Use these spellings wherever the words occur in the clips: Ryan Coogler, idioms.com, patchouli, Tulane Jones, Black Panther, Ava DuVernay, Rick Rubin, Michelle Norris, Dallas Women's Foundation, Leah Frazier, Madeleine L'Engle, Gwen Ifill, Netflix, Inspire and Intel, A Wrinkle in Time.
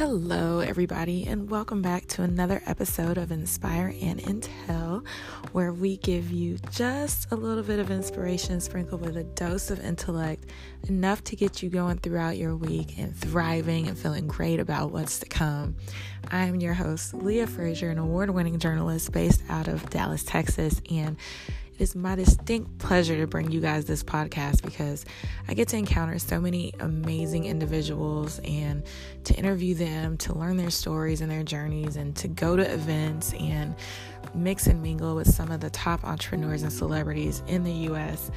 Hello, everybody, and welcome back to another episode of Inspire and Intel, where we give you just a little bit of inspiration sprinkled with a dose of intellect, enough to get you going throughout your week and thriving and feeling great about what's to come. I'm your host, Leah Frazier, an award-winning journalist based out of Dallas, Texas, and it's my distinct pleasure to bring you guys this podcast because I get to encounter so many amazing individuals and to interview them, to learn their stories and their journeys, and to go to events and mix and mingle with some of the top entrepreneurs and celebrities in the U.S.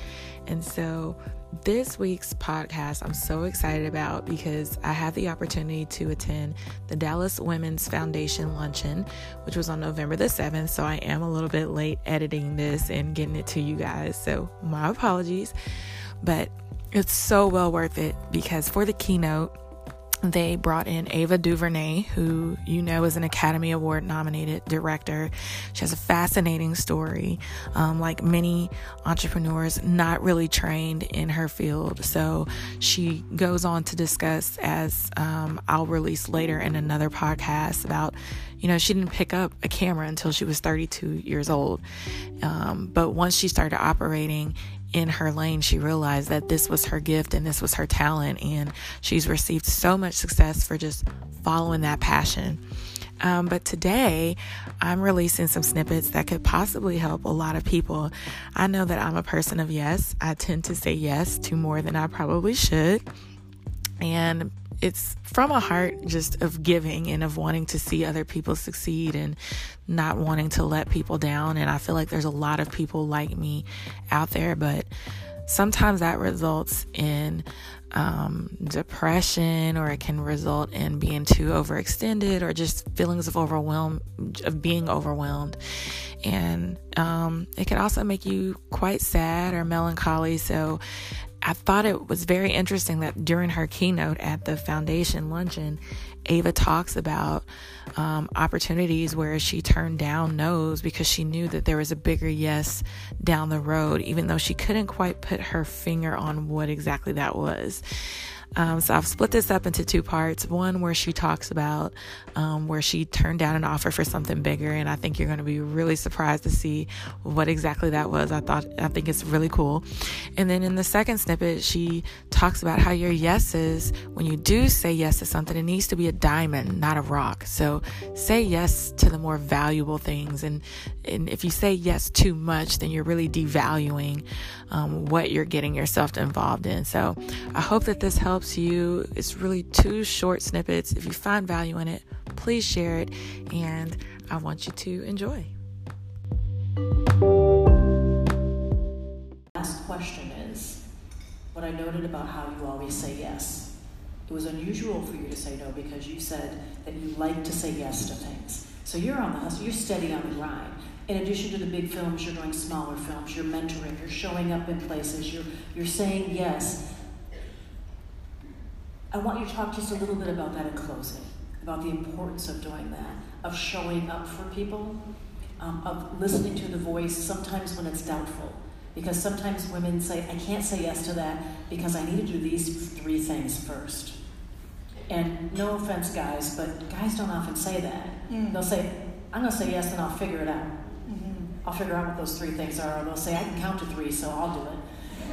And so this week's podcast, I'm so excited about because I had the opportunity to attend the Dallas Women's Foundation luncheon, which was on November the 7th. So I am a little bit late editing this and getting it to you guys. So my apologies, but it's so well worth it because for the keynote, they brought in Ava DuVernay, who you know is an Academy Award nominated director. She has a fascinating story, like many entrepreneurs, not really trained in her field. So she goes on to discuss, as I'll release later in another podcast, about, you know, she didn't pick up a camera until she was 32 years old. But once she started operating in her lane, she realized that this was her gift and this was her talent, and she's received so much success for just following that passion. But today I'm releasing some snippets that could possibly help a lot of people. I know that I'm a person of yes. I tend to say yes to more than I probably should, and it's from a heart just of giving and of wanting to see other people succeed and not wanting to let people down. And I feel like there's a lot of people like me out there, but sometimes that results in depression, or it can result in being too overextended, or just feelings of being overwhelmed. And it can also make you quite sad or melancholy. So I thought it was very interesting that during her keynote at the foundation luncheon, Ava talks about opportunities where she turned down no's because she knew that there was a bigger yes down the road, even though she couldn't quite put her finger on what exactly that was. So I've split this up into two parts. One where she talks about where she turned down an offer for something bigger, and I think you're going to be really surprised to see what exactly that was. I think it's really cool. And then in the second snippet, she talks about how your yeses, when you do say yes to something, it needs to be a diamond, not a rock. So say yes to the more valuable things, and if you say yes too much, then you're really devaluing what you're getting yourself involved in. So I hope that this helps you. It's really two short snippets. If you find value in it, please share it, and I want you to enjoy. Last question is, what I noted about how you always say yes. It was unusual for you to say no because you said that you like to say yes to things. So you're on the hustle, you're steady on the grind. In addition to the big films, you're doing smaller films, you're mentoring, you're showing up in places, you're saying yes. I want you to talk just a little bit about that in closing, about the importance of doing that, of showing up for people, of listening to the voice, sometimes when it's doubtful. Because sometimes women say, I can't say yes to that because I need to do these three things first. And no offense, guys, but guys don't often say that. Mm. They'll say, I'm going to say yes and I'll figure it out. Mm-hmm. I'll figure out what those three things are. Or they'll say, I can count to three, so I'll do it.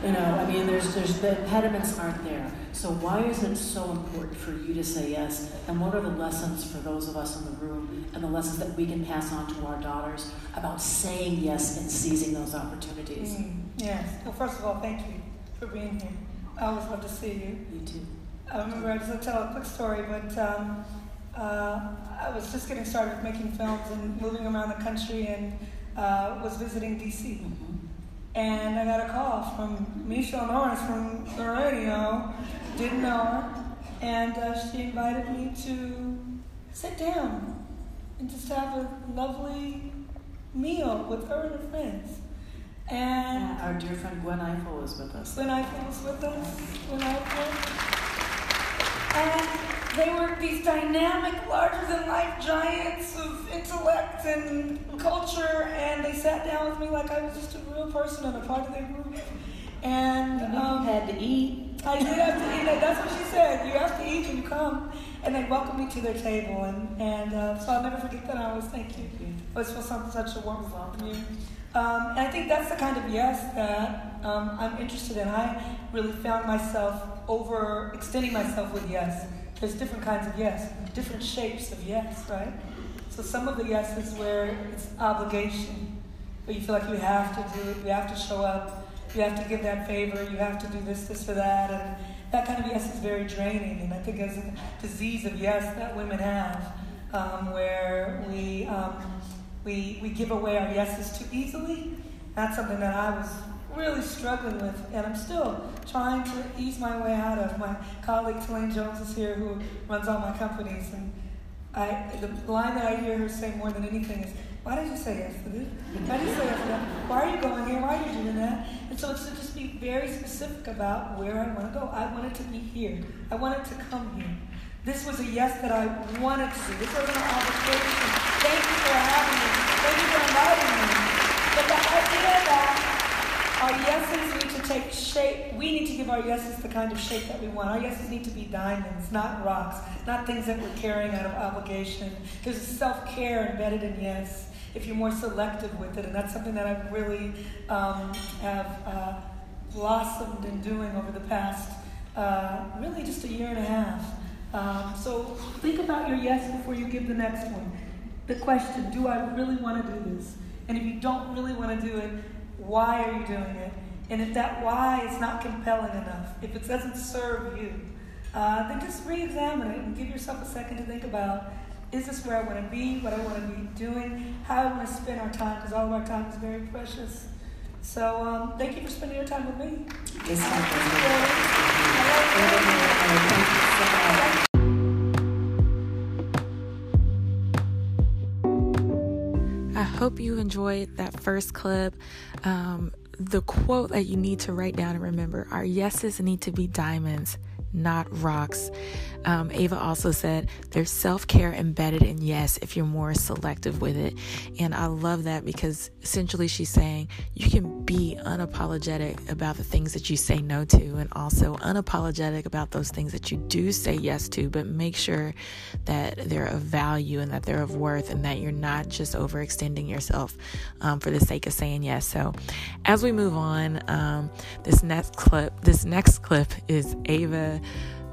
You know, I mean, there's the impediments aren't there. So why is it so important for you to say yes? And what are the lessons for those of us in the room and the lessons that we can pass on to our daughters about saying yes and seizing those opportunities? Mm, yes. Well, first of all, thank you for being here. I always love to see you. You too. I remember, I just want to tell a quick story, but I was just getting started with making films and moving around the country, and was visiting D.C. Mm-hmm. And I got a call from Michelle Norris from the radio, didn't know her, and she invited me to sit down and just have a lovely meal with her and her friends. And yeah, our dear friend Gwen Ifill was with us. And they were these dynamic, larger-than-life giants of intellect and culture, and they sat down with me like I was just a real person and a part of their group. And you had to eat. I did have to eat. That's what she said. You have to eat and come. And they welcomed me to their table. And so I'll never forget that. I always thank you. I always feel such a warm welcome. And I think that's the kind of yes that I'm interested in. I really found myself overextending myself with yes. There's different kinds of yes, different shapes of yes, right? So some of the yes is where it's obligation, where you feel like you have to do it, you have to show up, you have to give that favor, you have to do this or that, and that kind of yes is very draining. And I think there's a disease of yes that women have, where we give away our yeses too easily. That's something that I was really struggling with, and I'm still trying to ease my way out of. My colleague Tulane Jones is here, who runs all my companies, and the line that I hear her say more than anything is, "Why did you say yes to this? Why did you say yes to that? Why are you going here? Why are you doing that?" And so it's to just be very specific about where I want to go. I wanted to be here. I wanted to come here. This was a yes that I wanted to. This wasn't an obligation. Thank you for having me. Thank you for inviting me. But the idea that our yeses need to take shape. We need to give our yeses the kind of shape that we want. Our yeses need to be diamonds, not rocks, not things that we're carrying out of obligation. There's a self-care embedded in yes if you're more selective with it, and that's something that I really have blossomed in doing over the past, really just a year and a half. So think about your yes before you give the next one. The question, do I really want to do this? And if you don't really want to do it, why are you doing it? And if that why is not compelling enough, if it doesn't serve you, then just re-examine it and give yourself a second to think about, is this where I want to be, what I want to be doing, how I want to spend our time, because all of our time is very precious. So thank you for spending your time with me. It's my pleasure. Thank you. Hope you enjoyed that first clip. The quote that you need to write down and remember, our yeses need to be diamonds, not rocks. Ava also said there's self-care embedded in yes if you're more selective with it. And I love that, because essentially she's saying you can be unapologetic about the things that you say no to, and also unapologetic about those things that you do say yes to, but make sure that they're of value and that they're of worth, and that you're not just overextending yourself for the sake of saying yes. So as we move on, this next clip is Ava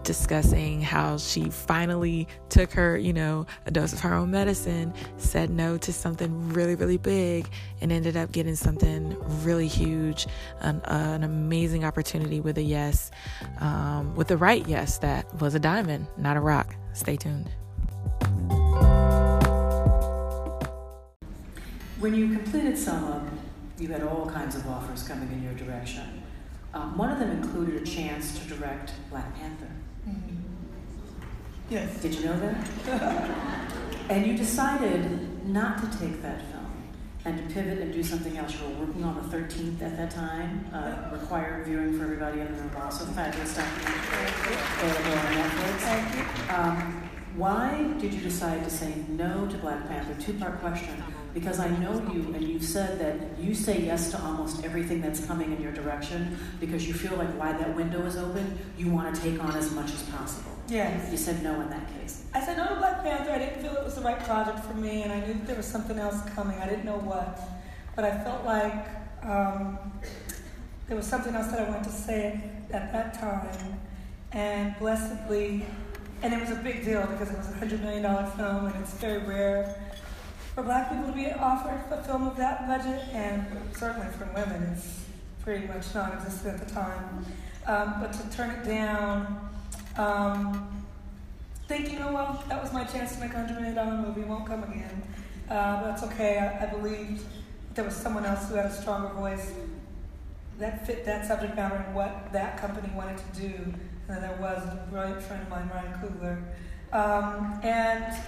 discussing how she finally took her, a dose of her own medicine, said no to something really, really big, and ended up getting something really huge, an amazing opportunity with a yes, with the right yes that was a diamond, not a rock. Stay tuned. When you completed SumUp, you had all kinds of offers coming in your direction. One of them included a chance to direct Black Panther. Yes. Did you know that? And you decided not to take that film and to pivot and do something else. You were working on the 13th at that time, required viewing for everybody in the room. Also, fabulous documentary available on Netflix. Thank you. Why did you decide to say no to Black Panther? Two-part question. Because I know you, and you've said that you say yes to almost everything that's coming in your direction because you feel like while that window is open, you want to take on as much as possible. Yes. You said no in that case. I said no to Black Panther. I didn't feel it was the right project for me, and I knew that there was something else coming. I didn't know what. But I felt like there was something else that I wanted to say at that time. And blessedly, and it was a big deal because it was a $100 million film, and it's very rare for Black people to be offered a film of that budget, and certainly for women, it's pretty much non-existent at the time. But to turn it down, thinking, well, that was my chance to make a $100 million movie, won't come again. But that's okay. I believed there was someone else who had a stronger voice that fit that subject matter and what that company wanted to do. And there was a brilliant friend of mine, Ryan Coogler.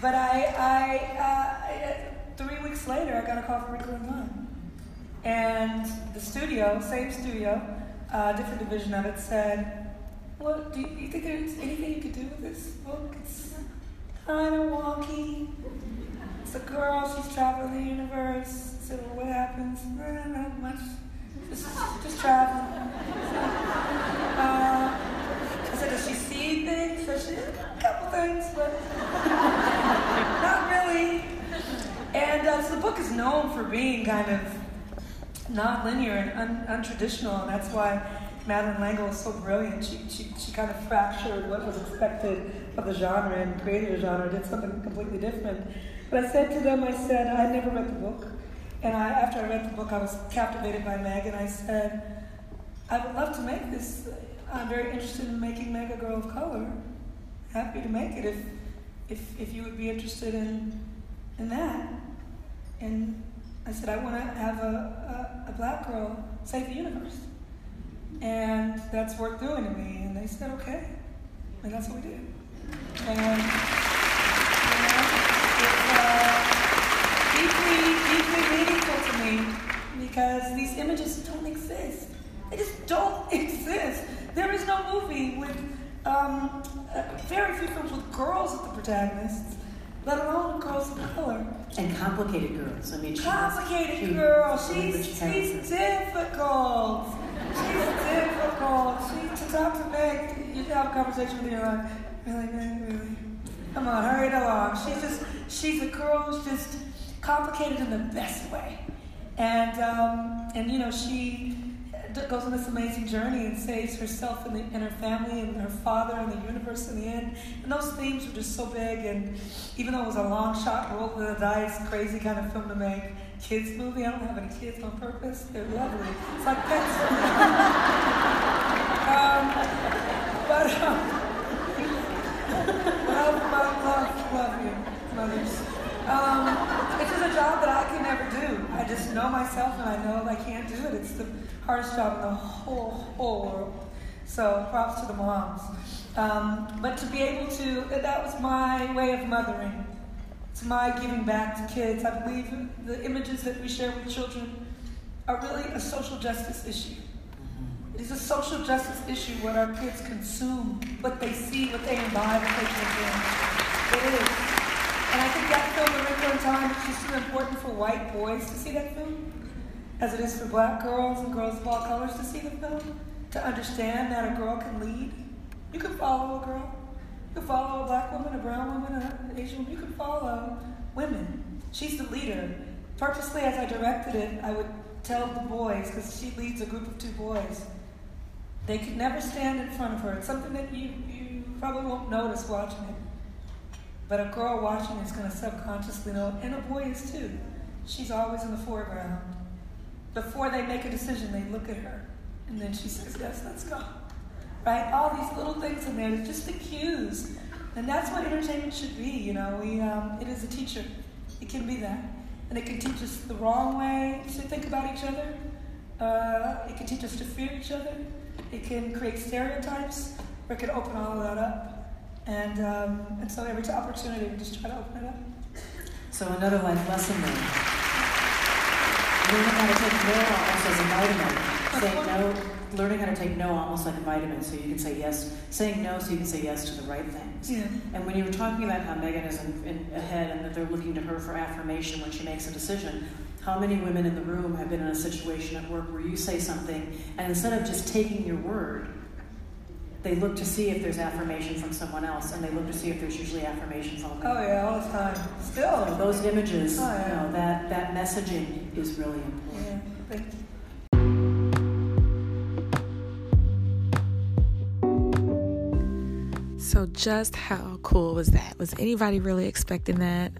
But I 3 weeks later, I got a call from Rick Rubin. And the studio, same studio, different division of it, said, well, do you think there's anything you could do with this book? It's kind of wonky. It's a girl, she's traveling the universe. I said, well, what happens? Not much. Just traveling. known for being kind of non-linear and untraditional, and that's why Madeleine L'Engle is so brilliant. She kind of fractured what was expected of the genre and created a genre, did something completely different. But I said to them, I never read the book. And after I read the book, I was captivated by Meg, and I said, I would love to make this. I'm very interested in making Meg a girl of color. Happy to make it if you would be interested in that. And I said, I want to have a black girl save the universe. And that's worth doing to me. And they said, okay. And that's what we did. And it's deeply meaningful to me because these images don't exist. They just don't exist. There is no movie with very few films with girls as the protagonists, let alone girls of color. And complicated girls. I mean, complicated girls. She's difficult. She, to talk to Meg, you have a conversation with her, you're like, really, Meg, really? Come on, hurry it along. She's a girl who's just complicated in the best way. And you know, she goes on this amazing journey and saves herself and her family and her father and the universe in the end. And those themes were just so big, and even though it was a long shot, roll of the dice, crazy kind of film to make, kids movie. I don't have any kids on purpose. They're lovely. It's like pets. Love you, mothers. It's just a job that I can never do. I just know myself, and I know I can't do it. It's the hardest job in the whole world. So props to the moms. But to be able to, that was my way of mothering. It's my giving back to kids. I believe the images that we share with children are really a social justice issue. It is a social justice issue what our kids consume, what they see, what they imbibe, what they take in. It is. And I think that film, A Wrinkle in Time, is just as important for white boys to see that film as it is for black girls and girls of all colors to see the film, to understand that a girl can lead. You can follow a girl. You can follow a black woman, a brown woman, an Asian woman. You can follow women. She's the leader. Purposely, as I directed it, I would tell the boys, because she leads a group of 2 boys. They could never stand in front of her. It's something that you probably won't notice watching it. But a girl watching is going to subconsciously know, and a boy is too. She's always in the foreground. Before they make a decision, they look at her, and then she says, yes, let's go. Right? All these little things in there, just the cues. And that's what entertainment should be, you know. It is a teacher. It can be that. And it can teach us the wrong way to think about each other. It can teach us to fear each other. It can create stereotypes, or it can open all of that up. And so every opportunity, we just try to open it up. So another life lesson then. Learning how to take no almost as a vitamin. Saying no, learning how to take no almost like a vitamin, so you can say yes. Saying no, so you can say yes to the right things. Yeah. And when you were talking about how Megan is ahead and that they're looking to her for affirmation when she makes a decision, how many women in the room have been in a situation at work where you say something, and instead of just taking your word, they look to see if there's affirmation from someone else, and they look to see if there's usually affirmation from them. Oh yeah, all the time. Still. So those images, you know, that messaging is really important. Yeah, thank you. So just how cool was that? Was anybody really expecting that?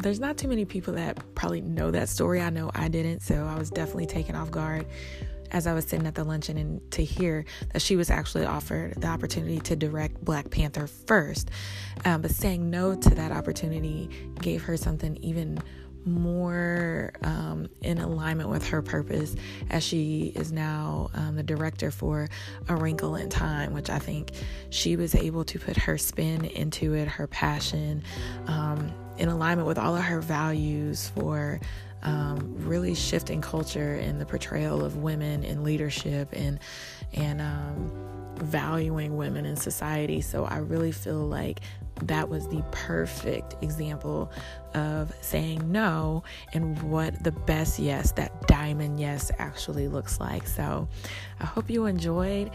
There's not too many people that probably know that story. I know I didn't, so I was definitely taken off guard as I was sitting at the luncheon and to hear that she was actually offered the opportunity to direct Black Panther first. But saying no to that opportunity gave her something even more in alignment with her purpose, as she is now the director for A Wrinkle in Time, which I think she was able to put her spin into it, her passion, in alignment with all of her values for really shifting culture and the portrayal of women in leadership and valuing women in society. So I really feel like that was the perfect example of saying no and what the best yes, that diamond yes, actually looks like. So I hope you enjoyed.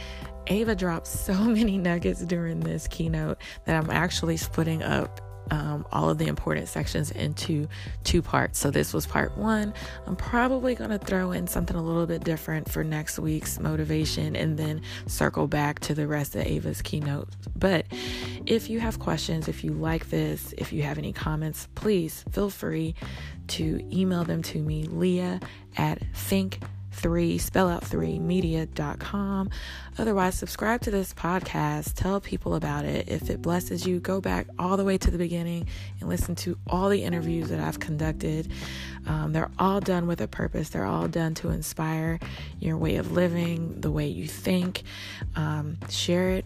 Ava dropped so many nuggets during this keynote that I'm actually splitting up all of the important sections into two parts. So this was part one. I'm probably going to throw in something a little bit different for next week's motivation and then circle back to the rest of Ava's keynote. But if you have questions, if you like this, if you have any comments, please feel free to email them to me, leah@think3media.com. Otherwise, subscribe to this podcast. Tell people about it. If it blesses you, go back all the way to the beginning and listen to all the interviews that I've conducted. They're all done with a purpose. They're all done to inspire your way of living, the way you think. Share it,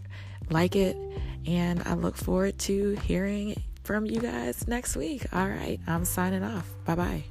like it, and I look forward to hearing from you guys next week. All right, I'm signing off. Bye-bye.